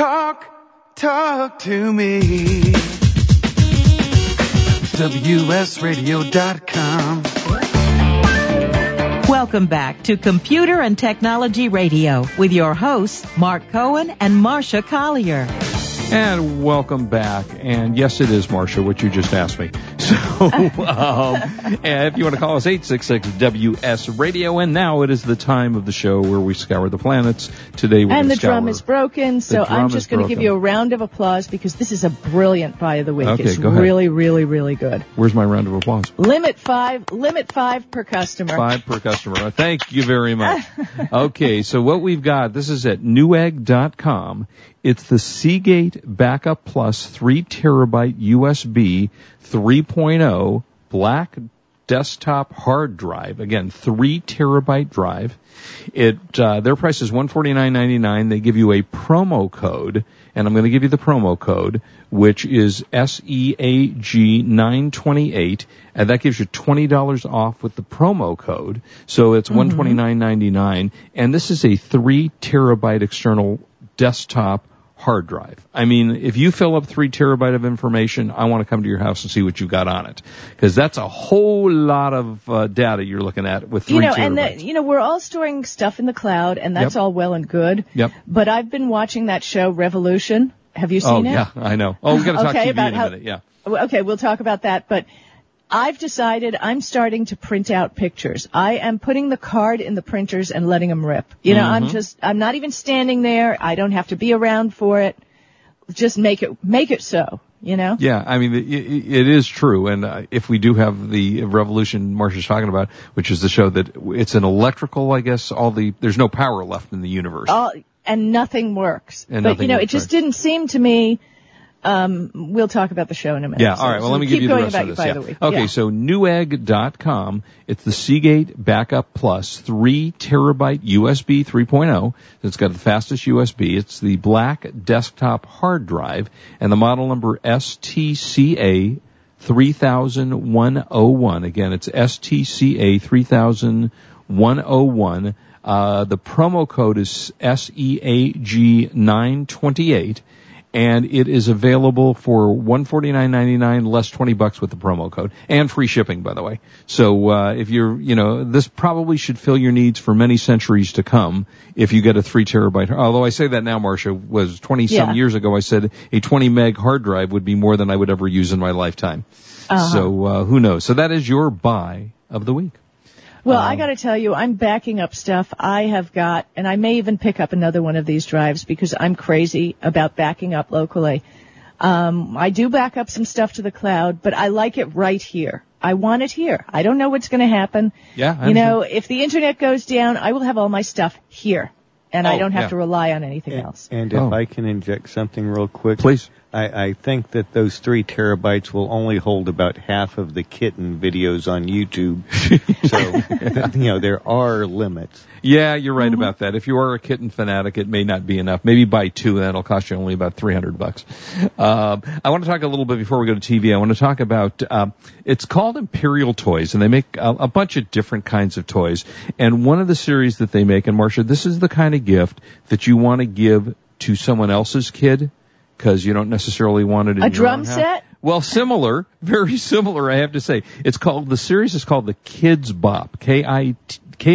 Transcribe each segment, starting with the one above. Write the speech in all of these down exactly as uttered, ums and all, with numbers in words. Talk, talk to me. W S radio dot com. Welcome back to Computer and Technology Radio with your hosts, Mark Cohen and Marcia Collier. And welcome back. And yes, it is, Marcia, what you just asked me. So um, and if you want to call us, eight six six W S Radio. And now it is the time of the show where we scour the planets. Today we're And the scour. Drum is broken, the so I'm just going to give you a round of applause because this is a brilliant buy of the week. Okay, it's really, really, really good. Where's my round of applause? Limit five, limit five per customer. Five per customer. Thank you very much. Okay, so what we've got, this is at Newegg dot com. It's the Seagate Backup Plus three terabyte U S B three point oh black desktop hard drive. Again, three terabyte drive. It uh, their price is one hundred forty-nine dollars and ninety-nine cents. They give you a promo code, and I'm going to give you the promo code, which is S E A G nine twenty-eight, and that gives you twenty dollars off with the promo code. So it's mm-hmm. one hundred twenty-nine dollars and ninety-nine cents, and this is a three terabyte external desktop hard drive. I mean, if you fill up three terabyte of information, I want to come to your house and see what you've got on it, because that's a whole lot of uh, data you're looking at with three you know, terabytes. And the, you know, we're all storing stuff in the cloud, and that's yep. all well and good. Yep. But I've been watching that show Revolution. Have you seen oh, it? Oh yeah, I know. Oh, we're going to talk okay, T V about in how, a minute. Yeah. Okay, we'll talk about that. But I've decided I'm starting to print out pictures. I am putting the card in the printers and letting them rip. You know, mm-hmm. I'm just, I'm not even standing there. I don't have to be around for it. Just make it, make it so, you know? Yeah, I mean, it, it is true. And uh, if we do have the Revolution Marcia's talking about, which is the show that it's an electrical, I guess, all the, there's no power left in the universe. All, and nothing works. And but, nothing you know, works, it just right. didn't seem to me. Um, we'll talk about the show in a minute. Yeah, all right. Well, so let me give you the rest of this. Yeah. The okay, yeah. So Newegg dot com, it's the Seagate Backup Plus three terabyte U S B three point oh. It's got the fastest U S B. It's the black desktop hard drive, and the model number S T C A three thousand one oh one. Again, it's S T C A three thousand one oh one. Uh, the promo code is S E A G nine twenty-eight. And it is available for one hundred forty-nine dollars and ninety-nine cents less twenty bucks with the promo code and free shipping, by the way. So uh if you're, you know, this probably should fill your needs for many centuries to come if you get a three terabyte. Although I say that now, Marcia, was twenty yeah. some years ago I said a twenty meg hard drive would be more than I would ever use in my lifetime. Uh-huh. So uh who knows? So that is your buy of the week. Well, um, I got to tell you, I'm backing up stuff. I have got, and I may even pick up another one of these drives because I'm crazy about backing up locally. Um, I do back up some stuff to the cloud, but I like it right here. I want it here. I don't know what's going to happen. Yeah, I you know, if the internet goes down, I will have all my stuff here, and oh, I don't have yeah. to rely on anything and, else. And oh. if I can inject something real quick, please. I, I think that those three terabytes will only hold about half of the kitten videos on YouTube. So, you know, there are limits. Yeah, you're right mm-hmm. about that. If you are a kitten fanatic, it may not be enough. Maybe buy two, and that'll cost you only about three hundred bucks. Uh, I want to talk a little bit before we go to T V. I want to talk about, um, it's called Imperial Toys, and they make a, a bunch of different kinds of toys. And one of the series that they make, and Marcia, this is the kind of gift that you want to give to someone else's kid, because you don't necessarily want it in a your drum own house. Set. Well, similar, very similar, I have to say. It's called the series is called the Kidzbop, K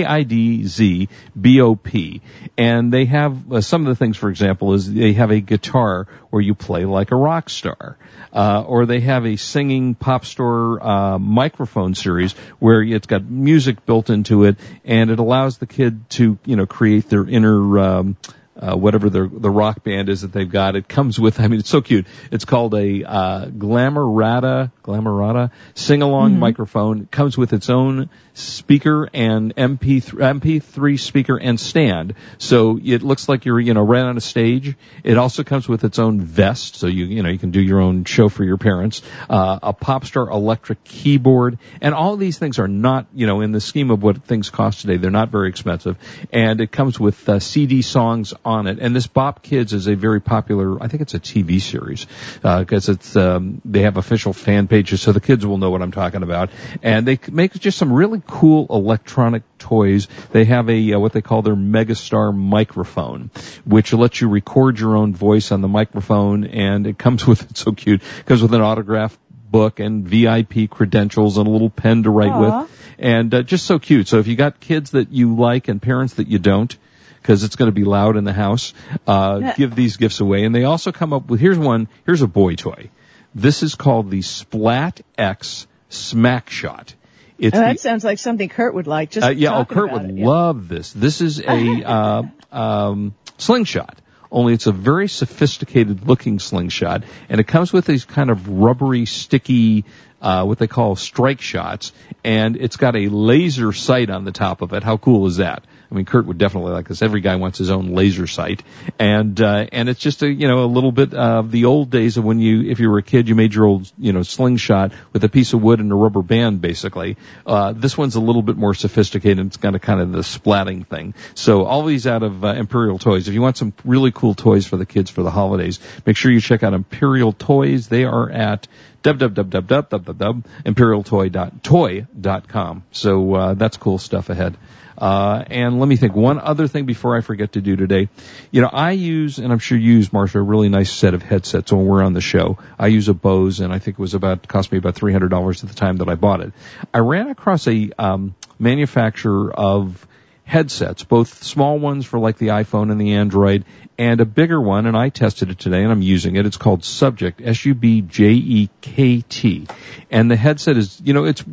I D Z B O P, and they have uh, some of the things. For example, is they have a guitar where you play like a rock star, uh, or they have a singing pop store uh, microphone series where it's got music built into it, and it allows the kid to you know create their inner. Um, Uh, whatever the the rock band is that they've got, it comes with. I mean, it's so cute. It's called a uh, Glamorata Glamorata sing along mm-hmm. microphone. It comes with its own speaker and M P three speaker and stand. So it looks like you're you know right on a stage. It also comes with its own vest, so you you know you can do your own show for your parents. Uh, a Popstar electric keyboard, and all these things are not you know in the scheme of what things cost today. They're not very expensive, and it comes with uh, C D songs on it. And this Bop Kids is a very popular, I think it's a T V series, because uh, it's um, they have official fan pages, so the kids will know what I'm talking about. And they make just some really cool electronic toys. They have a uh, what they call their Megastar microphone, which lets you record your own voice on the microphone, and it comes with, it's so cute, it comes with an autographed book and V I P credentials and a little pen to write Aww. with. And uh, just so cute. So if you got kids that you like and parents that you don't, because it's going to be loud in the house, uh, yeah. give these gifts away. And they also come up with, here's one, here's a boy toy. This is called the Splat X Smack Shot. It's oh, that the, sounds like something Kurt would like. Just uh, yeah, oh, Kurt would it, yeah. love this. This is a uh, um, slingshot. Only it's a very sophisticated looking slingshot, and it comes with these kind of rubbery, sticky, uh, what they call strike shots, and it's got a laser sight on the top of it. How cool is that? I mean, Kurt would definitely like this. Every guy wants his own laser sight. And, uh, and it's just a, you know, a little bit of the old days of when you, if you were a kid, you made your old, you know, slingshot with a piece of wood and a rubber band, basically. Uh, this one's a little bit more sophisticated. It's got a kind of the splatting thing. So all these out of uh, Imperial Toys. If you want some really cool toys for the kids for the holidays, make sure you check out Imperial Toys. They are at w w w dot imperial toy dot toy dot com. So, uh, that's cool stuff ahead. Uh, and let me think, one other thing before I forget to do today. You know, I use, and I'm sure you use, Marsha, a really nice set of headsets when we're on the show. I use a Bose, and I think it was about, cost me about three hundred dollars at the time that I bought it. I ran across a, um, manufacturer of headsets, both small ones for like the iPhone and the Android, and a bigger one, and I tested it today, and I'm using it. It's called Subject, S U B J E K T. And the headset is, you know, it's,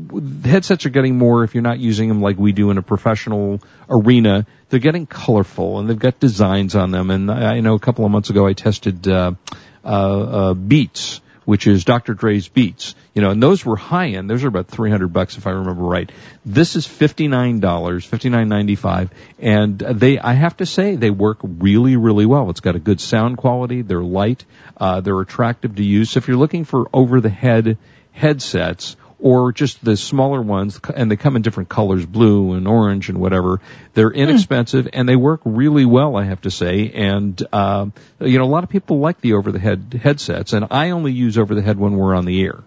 headsets are getting more, if you're not using them like we do in a professional arena, they're getting colorful, and they've got designs on them. And I, I know a couple of months ago I tested uh, uh, uh Beats, which is Doctor Dre's Beats, you know, and those were high end. Those are about three hundred bucks if I remember right. This is fifty-nine dollars, fifty-nine ninety-five, and they, I have to say, they work really, really well. It's got a good sound quality. They're light. Uh, they're attractive to use. So if you're looking for over the head headsets, or just the smaller ones, and they come in different colors, blue and orange and whatever. They're inexpensive, mm. and they work really well, I have to say. And, um, you know, a lot of people like the over-the-head headsets, and I only use over-the-head when we're on the air.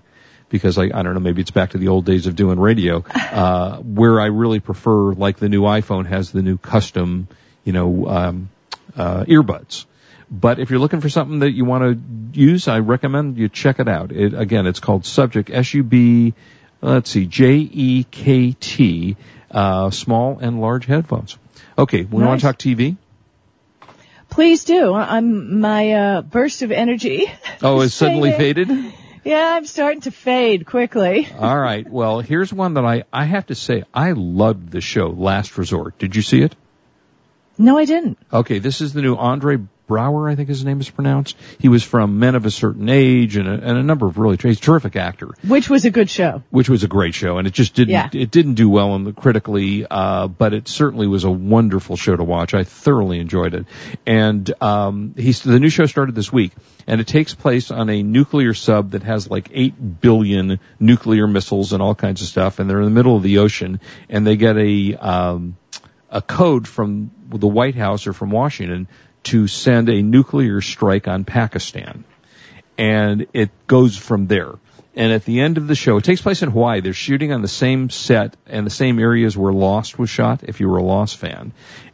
Because, I, I don't know, maybe it's back to the old days of doing radio, uh, where I really prefer, like the new iPhone has the new custom, you know, um, uh, earbuds. But if you're looking for something that you want to use, I recommend you check it out. It, again, it's called Subject, S U B, let's see, J E K T, uh, small and large headphones. Okay, we nice. want to talk T V? Please do. I'm, my uh, burst of energy. Oh, it's suddenly faded? Yeah, I'm starting to fade quickly. All right. Well, here's one that I, I have to say, I loved the show, Last Resort. Did you see it? No, I didn't. Okay, this is the new Andre Brower, I think his name is pronounced. He was from Men of a Certain Age and a, and a number of really he's a terrific actor. Which was a good show. Which was a great show, and it just didn't yeah. it didn't do well in the, critically, uh, but it certainly was a wonderful show to watch. I thoroughly enjoyed it. And um, he's the new show started this week, and it takes place on a nuclear sub that has like eight billion nuclear missiles and all kinds of stuff, and they're in the middle of the ocean, and they get a um, a code from the White House or from Washington to send a nuclear strike on Pakistan. And it goes from there. And at the end of the show, it takes place in Hawaii. They're shooting on the same set and the same areas where Lost was shot, if you were a Lost fan.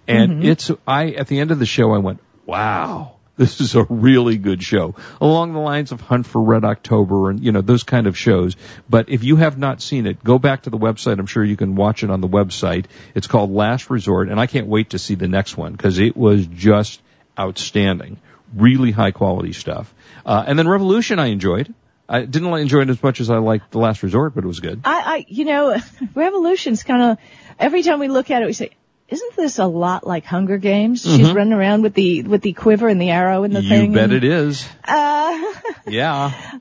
And mm-hmm. it's, I, at the end of the show, I went, wow, this is a really good show. Along the lines of Hunt for Red October and, you know, those kind of shows. But if you have not seen it, go back to the website. I'm sure you can watch it on the website. It's called Last Resort. And I can't wait to see the next one because it was just outstanding, really high quality stuff. Uh, and then Revolution, I enjoyed. I didn't enjoy it as much as I liked The Last Resort, but it was good. I, I you know, Revolution's kind of, every time we look at it, we say, isn't this a lot like Hunger Games? Mm-hmm. She's running around with the with the quiver and the arrow and the you thing. You bet and, it is. Uh, yeah.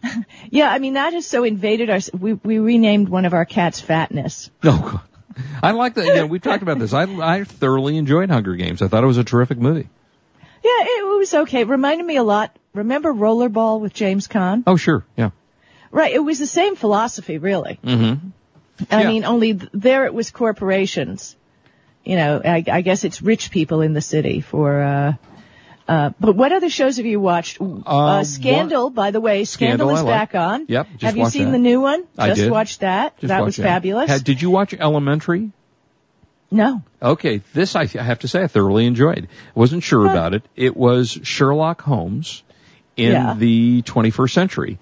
Yeah, I mean, that has so invaded our, we, we renamed one of our cats Fatness. Oh, I like that. You know, we've talked about this. I, I thoroughly enjoyed Hunger Games. I thought it was a terrific movie. Yeah, it was okay. It reminded me a lot. Remember Rollerball with James Caan? Oh, sure, yeah. Right, it was the same philosophy, really. Mm-hmm. I yeah. mean, only there it was corporations. You know, I, I guess it's rich people in the city for uh, Uh, but what other shows have you watched? Um, uh, Scandal, what? By the way, Scandal, Scandal is like. Back on. Yep. Just have you seen that. The new one? I just did. Watched that. Just that watched was that. Fabulous. Had, did you watch Elementary? No. Okay. This, I, I have to say, I thoroughly enjoyed. I wasn't sure huh. about it. It was Sherlock Holmes in yeah. the twenty-first century.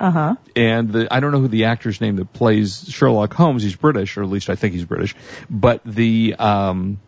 Uh-huh. And the, I don't know who the actor's name that plays Sherlock Holmes. He's British, or at least I think he's British. But the... um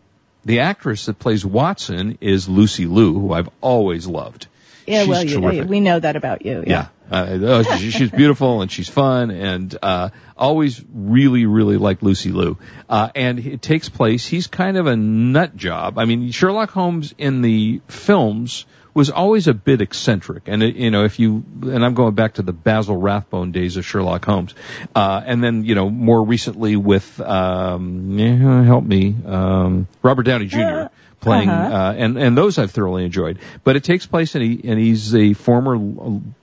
The actress that plays Watson is Lucy Liu, who I've always loved. Yeah, she's well, you, we know that about you. Yeah, yeah. Uh, oh, she's beautiful and she's fun, and uh always really, really like Lucy Liu. Uh, and it takes place. He's kind of a nut job. I mean, Sherlock Holmes in the films was always a bit eccentric, and it, you know, if you and I'm going back to the Basil Rathbone days of Sherlock Holmes, uh, and then you know more recently with um, yeah, help me, um, Robert Downey Junior playing, uh-huh. uh, and and those I've thoroughly enjoyed. But it takes place, and he and he's a former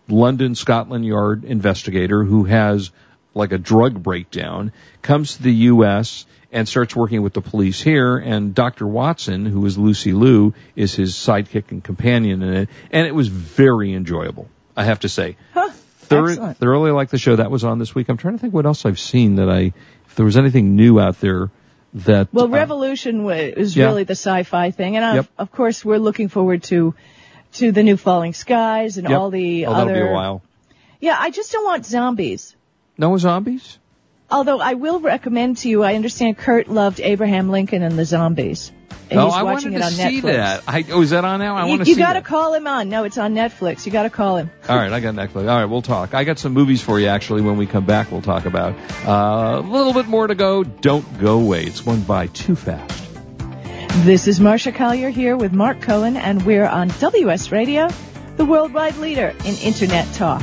London Scotland Yard investigator who has like a drug breakdown, comes to the U S and starts working with the police here, and Doctor Watson, who is Lucy Liu, is his sidekick and companion in it, and it was very enjoyable, I have to say. Huh, Thor- thoroughly liked the show. That was on this week. I'm trying to think what else I've seen that I, if there was anything new out there that... Well, Revolution uh, was really yeah. the sci-fi thing, and yep. of course we're looking forward to to the new Falling Skies and yep. all the oh, other... that'll be a while. Yeah, I just don't want zombies. No zombies? Although I will recommend to you, I understand Kurt loved Abraham Lincoln and the Zombies. And oh, he's I watching wanted to it on see Netflix. That. I, oh, is that on now? I you, want to you see gotta that. You got to call him on. No, it's on Netflix. You got to call him. All right, I got Netflix. All right, we'll talk. I got some movies for you, actually. When we come back, we'll talk about uh, a little bit more to go. Don't go away. It's going by too fast. This is Marcia Collier here with Mark Cohen, and we're on W S Radio, the worldwide leader in Internet talk.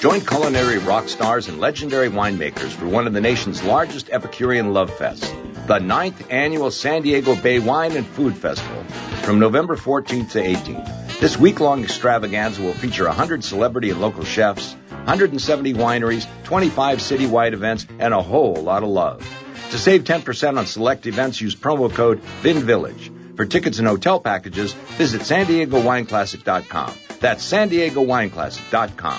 Join culinary rock stars and legendary winemakers for one of the nation's largest Epicurean love fests, the ninth Annual San Diego Bay Wine and Food Festival, from November fourteenth to eighteenth. This week-long extravaganza will feature one hundred celebrity and local chefs, one hundred seventy wineries, twenty-five citywide events, and a whole lot of love. To save ten percent on select events, use promo code VINVILLAGE. For tickets and hotel packages, visit san diego wine classic dot com. That's san diego wine classic dot com.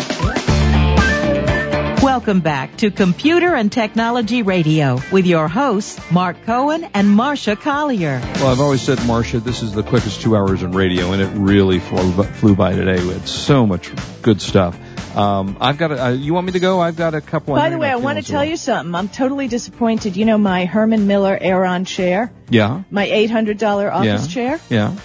Welcome back to Computer and Technology Radio with your hosts, Mark Cohen and Marcia Collier. Well, I've always said, Marcia, this is the quickest two hours in radio, and it really flew by today with so much good stuff. Um, I've got a, uh, you want me to go? I've got a couple. By the way, I want to tell you something. I'm totally disappointed. You know my Herman Miller Aeron chair? Yeah. My eight hundred dollars office chair? Yeah.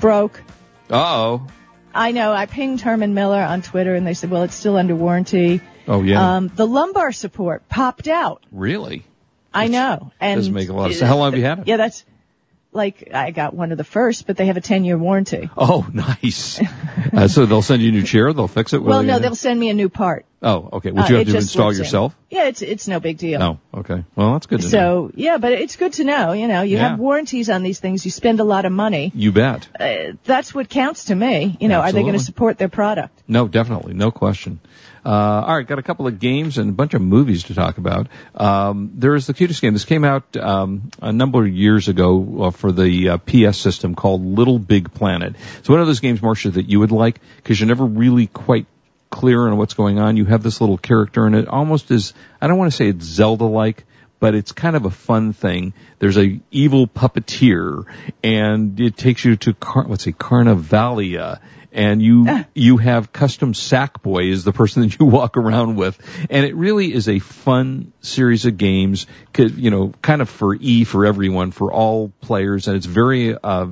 Broke. Uh-oh. I know. I pinged Herman Miller on Twitter, and they said, well, it's still under warranty. Oh, yeah. Um, the lumbar support popped out. Really? I know. And doesn't make a lot of sense. How long have you had it? Yeah, that's... Like, I got one of the first, but they have a ten-year warranty. Oh, nice. uh, so they'll send you a new chair? They'll fix it? Well, no, they'll send me a new part. Oh, okay. Would you uh, have to install yourself? In. Yeah, it's it's no big deal. Oh, okay. Well, that's good to so, know. So, yeah, but it's good to know. You know, you yeah. have warranties on these things. You spend a lot of money. You bet. Uh, that's what counts to me. You know, Absolutely. Are they going to support their product? No, definitely. No question. Uh, all right, got a couple of games and a bunch of movies to talk about. Um, there is the cutest game. This came out um, a number of years ago uh, for the uh, P S system called Little Big Planet. It's one of those games, Marcia, that you would like because you're never really quite clear on what's going on. You have this little character, and it almost is, I don't want to say it's Zelda-like, but it's kind of a fun thing. There's a evil puppeteer, and it takes you to, Car- let's see, Carnavalia. And you, ah. you have custom Sackboy is the person that you walk around with. And it really is a fun series of games, you know, kind of for E for everyone, for all players. And it's very, uh,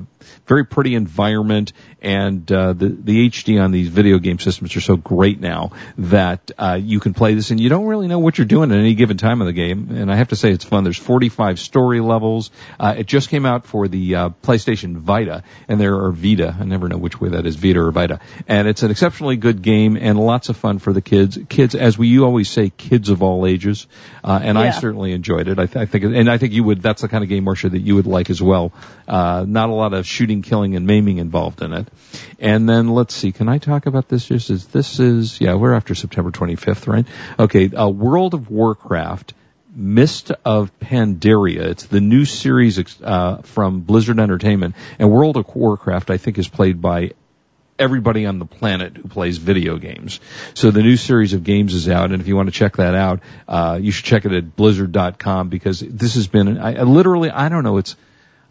very pretty environment. And, uh, the, the H D on these video game systems are so great now that, uh, you can play this and you don't really know what you're doing at any given time of the game. And I have to say it's fun. There's forty-five story levels. Uh, it just came out for the, uh, PlayStation Vita. And there are Vita. I never know which way that is, Vita or Vita. And it's an exceptionally good game and lots of fun for the kids. Kids, as we you always say, kids of all ages. Uh, and yeah. I certainly enjoyed it. I, th- I think, and I think you would. That's the kind of game, Marcia, that you would like as well. Uh, not a lot of shooting, killing, and maiming involved in it. And then let's see. Can I talk about this? This is this is yeah. We're after September twenty-fifth, right? Okay. Uh, World of Warcraft. Mists of Pandaria. It's the new series uh, from Blizzard Entertainment. And World of Warcraft, I think, is played by everybody on the planet who plays video games. So the new series of games is out, and if you want to check that out, uh, you should check it at blizzard dot com because this has been, I, I literally, I don't know, it's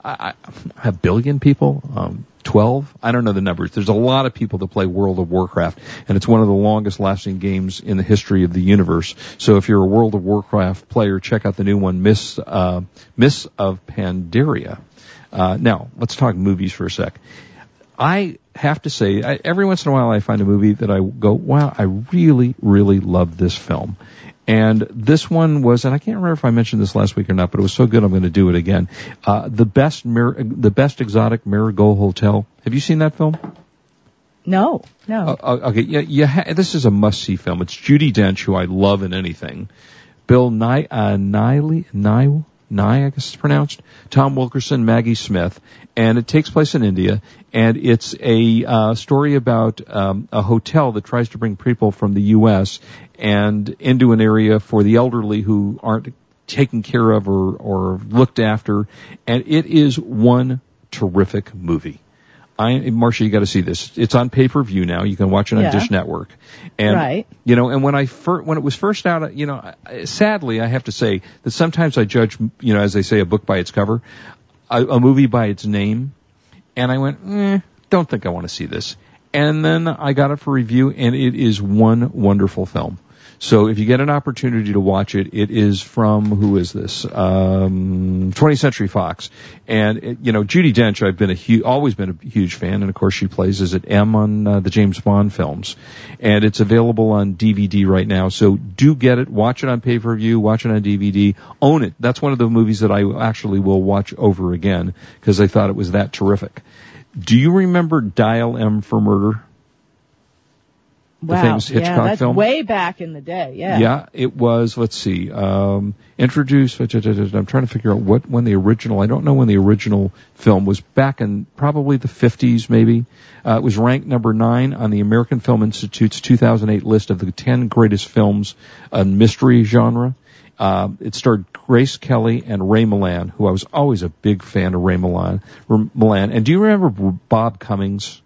I, I, a billion people, um, twelve, I don't know the numbers. There's a lot of people that play World of Warcraft, and it's one of the longest lasting games in the history of the universe. So if you're a World of Warcraft player, check out the new one, Mists, uh, Mists of Pandaria. Uh, now, let's talk movies for a sec. I have to say, I, every once in a while I find a movie that I go, wow, I really, really love this film. And this one was, and I can't remember if I mentioned this last week or not, but it was so good I'm going to do it again. Uh, the best, Mar- the best exotic Marigold Hotel. Have you seen that film? No, no. Uh, okay, yeah, yeah. Ha- this is a must-see film. It's Judi Dench, who I love in anything. Bill Nye, uh, Niley, Nile. Nye, I guess it's pronounced, Tom Wilkerson, Maggie Smith, and it takes place in India, and it's a uh, story about um, a hotel that tries to bring people from the U S and into an area for the elderly who aren't taken care of or, or looked after, and it is one terrific movie. I, Marcia, you got to see this. It's on pay-per-view now. You can watch it on yeah. Dish Network. And, right. You know, and when I fir- when it was first out, you know, I, sadly, I have to say that sometimes I judge, you know, as they say, a book by its cover, a, a movie by its name, and I went, eh, don't think I want to see this. And then I got it for review, and it is one wonderful film. So if you get an opportunity to watch it, it is from, who is this? Um, twentieth Century Fox. And, it, you know, Judi Dench, I've been a huge, always been a huge fan. And of course she plays as an M on uh, the James Bond films. And it's available on D V D right now. So do get it. Watch it on pay-per-view. Watch it on D V D. Own it. That's one of the movies that I actually will watch over again because I thought it was that terrific. Do you remember Dial M for Murder? the wow, famous Hitchcock yeah, that's film. Way back in the day, yeah. Yeah, it was, let's see, um, introduced, I'm trying to figure out what when the original, I don't know when the original film was, back in probably the fifties maybe. Uh, it was ranked number nine on the American Film Institute's two thousand eight list of the ten greatest films in mystery genre. Uh, it starred Grace Kelly and Ray Milland, who I was always a big fan of Ray Milland. Milland. And do you remember Bob Cummings?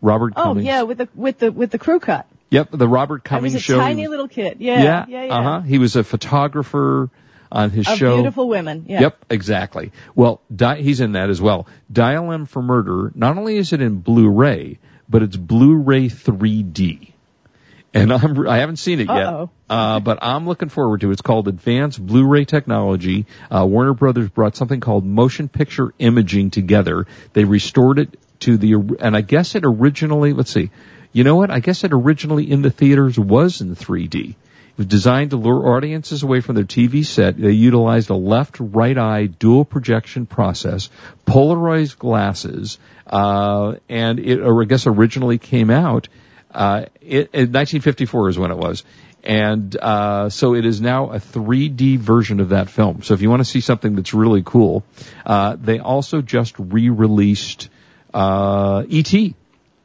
Robert oh, Cummings. Oh yeah, with the with the with the crew cut. Yep, the Robert Cummings show. He was a show. tiny little kid. Yeah, yeah, yeah. yeah. Uh huh. He was a photographer on his of show. Beautiful Women. Yeah. Yep, exactly. Well, di- he's in that as well. Dial M for Murder. Not only is it in Blu-ray, but it's Blu-ray three D. And I'm, I haven't seen it Uh-oh. yet, uh, but I'm looking forward to it. It's called Advanced Blu-ray Technology. Uh, Warner Brothers brought something called motion picture imaging together. They restored it to the, and I guess it originally, let's see, you know what? I guess it originally in the theaters was in three D. It was designed to lure audiences away from their T V set. They utilized a left-right eye dual projection process, polarized glasses, uh, and it, or I guess originally came out Uh, it, in nineteen fifty-four is when it was. And, uh, so it is now a three D version of that film. So if you want to see something that's really cool, uh, they also just re-released, uh, E T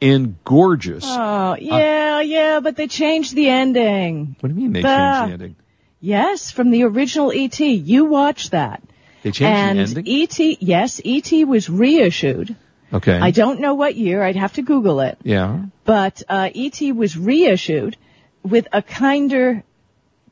in gorgeous. Oh, yeah, uh, yeah, but they changed the ending. What do you mean they the, changed the ending? Yes, from the original E T. You watched that. They changed and the ending? E T, yes, E T was reissued. Okay. I don't know what year. I'd have to Google it. Yeah. But uh, E T was reissued with a kinder,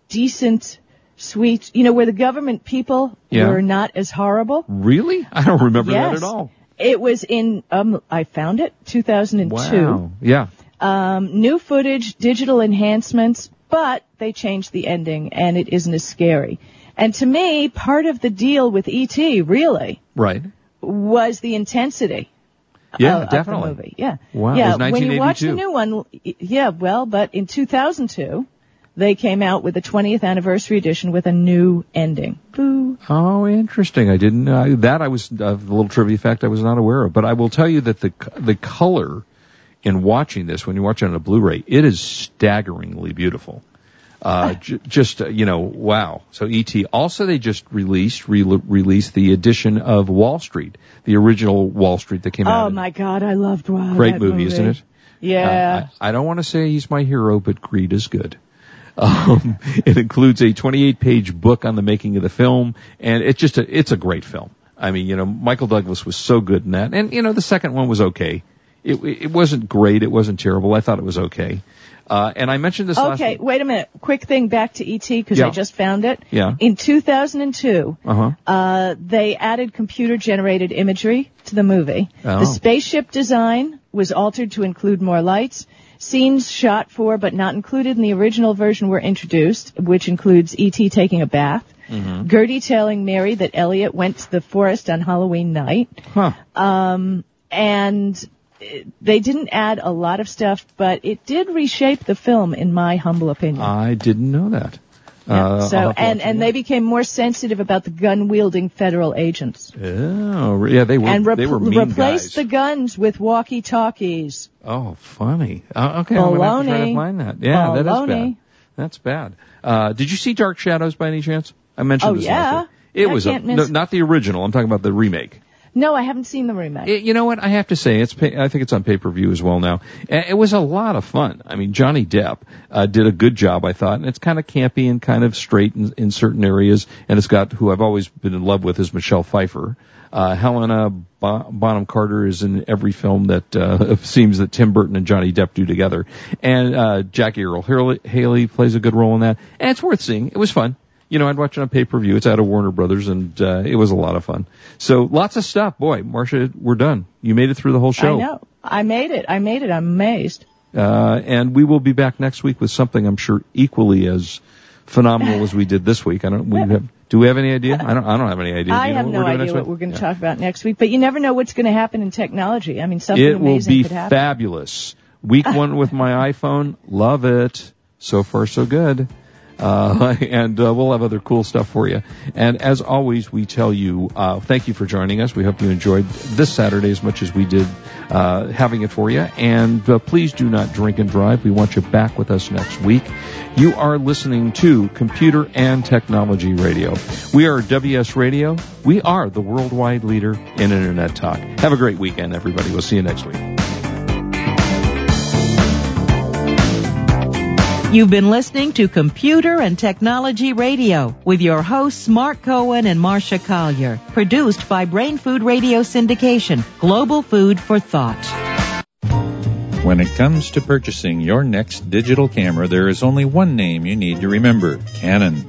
decent, sweet, you know, where the government people yeah. were not as horrible. Really? I don't remember uh, yes. that at all. It was in, um, I found it, two thousand two. Wow. Yeah. Um, new footage, digital enhancements, but they changed the ending, and it isn't as scary. And to me, part of the deal with E T, really, right, was the intensity. Yeah, uh, definitely. Of the movie. Yeah. Wow. Yeah. It was nineteen eighty-two. When you watch the new one, yeah, well, but in two thousand two, they came out with the twentieth anniversary edition with a new ending. Boo. Oh, interesting. I didn't know uh, that. I was uh, a little trivia fact I was not aware of, but I will tell you that the the color in watching this, when you watch it on a Blu-ray, it is staggeringly beautiful. Uh, j- just, uh, you know, wow. So E T. Also, they just released, re- released the edition of Wall Street, the original Wall Street that came oh out. Oh my God, I loved Wall Street. Great movie, movie, isn't it? Yeah. Uh, I, I don't want to say he's my hero, but greed is good. Um, it includes a twenty-eight page book on the making of the film, and it's just a, it's a great film. I mean, you know, Michael Douglas was so good in that. And, you know, the second one was okay. It, it wasn't great. It wasn't terrible. I thought it was okay. Uh, and I mentioned this okay, last Okay, wait a minute. Quick thing back to E T because yeah. I just found it. Yeah. In two thousand two, uh-huh. uh, they added computer-generated imagery to the movie. Oh. The spaceship design was altered to include more lights. Scenes shot for but not included in the original version were introduced, which includes E T taking a bath. Mm-hmm. Gertie telling Mary that Elliot went to the forest on Halloween night. Huh. Um, and... They didn't add a lot of stuff, but it did reshape the film, in my humble opinion. I didn't know that. Yeah, uh, so and and that. They became more sensitive about the gun-wielding federal agents. Oh, yeah, they were. And rep- they were mean replaced guys. The guns with walkie-talkies. Oh, funny. Uh, okay, Baloney. I'm going to have to try to find that. Yeah, Baloney. That is bad. That's bad. Uh, did you see Dark Shadows by any chance? I mentioned oh, this. Oh yeah, it I was a, miss- no, not the original. I'm talking about the remake. No, I haven't seen the remake. It, you know what? I have to say, it's. Pay, I think it's on pay-per-view as well now. It was a lot of fun. I mean, Johnny Depp uh, did a good job, I thought, and it's kind of campy and kind of straight in, in certain areas. And it's got who I've always been in love with is Michelle Pfeiffer. Uh, Helena bon- Bonham Carter is in every film that uh, seems that Tim Burton and Johnny Depp do together. And uh, Jackie Earle Haley, Haley plays a good role in that. And it's worth seeing. It was fun. You know, I'd watch it on pay-per-view. It's out of Warner Brothers, and uh, it was a lot of fun. So lots of stuff. Boy, Marcia, we're done. You made it through the whole show. I know. I made it. I made it. I'm amazed. Uh, and we will be back next week with something I'm sure equally as phenomenal as we did this week. I don't. We have. Do we have any idea? I don't. I don't have any idea. I you know have no idea what we're going to yeah. talk about next week. But you never know what's going to happen in technology. I mean, something it amazing could happen. It will be fabulous. Week one with my iPhone. Love it. So far, so good. Uh, and uh, we'll have other cool stuff for you. And as always, we tell you uh, thank you for joining us. We hope you enjoyed this Saturday as much as we did uh, having it for you. And uh, please do not drink and drive. We want you back with us next week. You are listening to Computer and Technology Radio. We are W S Radio. We are the worldwide leader in Internet talk. Have a great weekend, everybody. We'll see you next week. You've been listening to Computer and Technology Radio with your hosts Mark Cohen and Marcia Collier. Produced by Brain Food Radio Syndication, global food for thought. When it comes to purchasing your next digital camera, there is only one name you need to remember: Canon.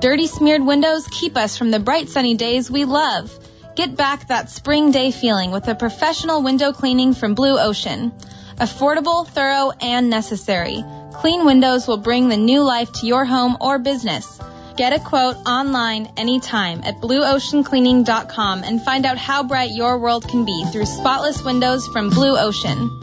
Dirty, smeared windows keep us from the bright, sunny days we love. Get back that spring day feeling with a professional window cleaning from Blue Ocean. Affordable, thorough, and necessary. Clean windows will bring the new life to your home or business. Get a quote online anytime at blue ocean cleaning dot com and find out how bright your world can be through spotless windows from Blue Ocean.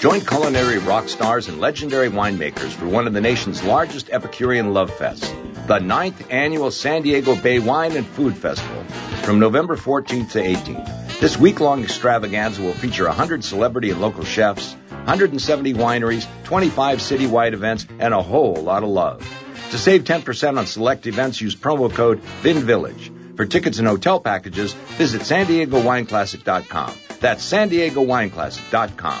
Join culinary rock stars and legendary winemakers for one of the nation's largest Epicurean love fests, the ninth Annual San Diego Bay Wine and Food Festival, from November fourteenth to eighteenth. This week-long extravaganza will feature one hundred celebrity and local chefs, one hundred seventy wineries, twenty-five citywide events, and a whole lot of love. To save ten percent on select events, use promo code VINVILLAGE. For tickets and hotel packages, visit san diego wine classic dot com. That's san diego wine classic dot com.